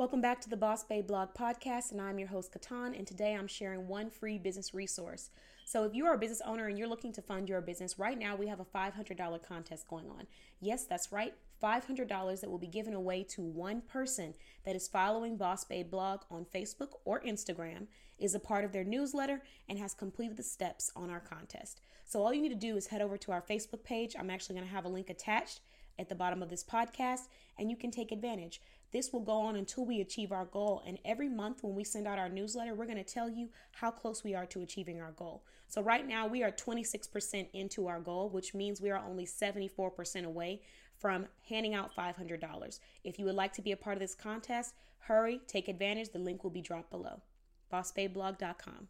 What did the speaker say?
Welcome back to the Boss Babe Blog podcast, and I'm your host, Katan, and today I'm sharing one free business resource. So if you are a business owner and you're looking to fund your business, right now we have a $500 contest going on. Yes, that's right, $500 that will be given away to one person that is following Boss Babe Blog on Facebook or Instagram, is a part of their newsletter, and has completed the steps on our contest. So all you need to do is head over to our Facebook page. I'm actually going to have a link attached at the bottom of this podcast, and you can take advantage. This will go on until we achieve our goal, and every month when we send out our newsletter, we're going to tell you how close we are to achieving our goal. So right now, we are 26% into our goal, which means we are only 74% away from handing out $500. If you would like to be a part of this contest, hurry, take advantage. The link will be dropped below. BossBabeBlog.com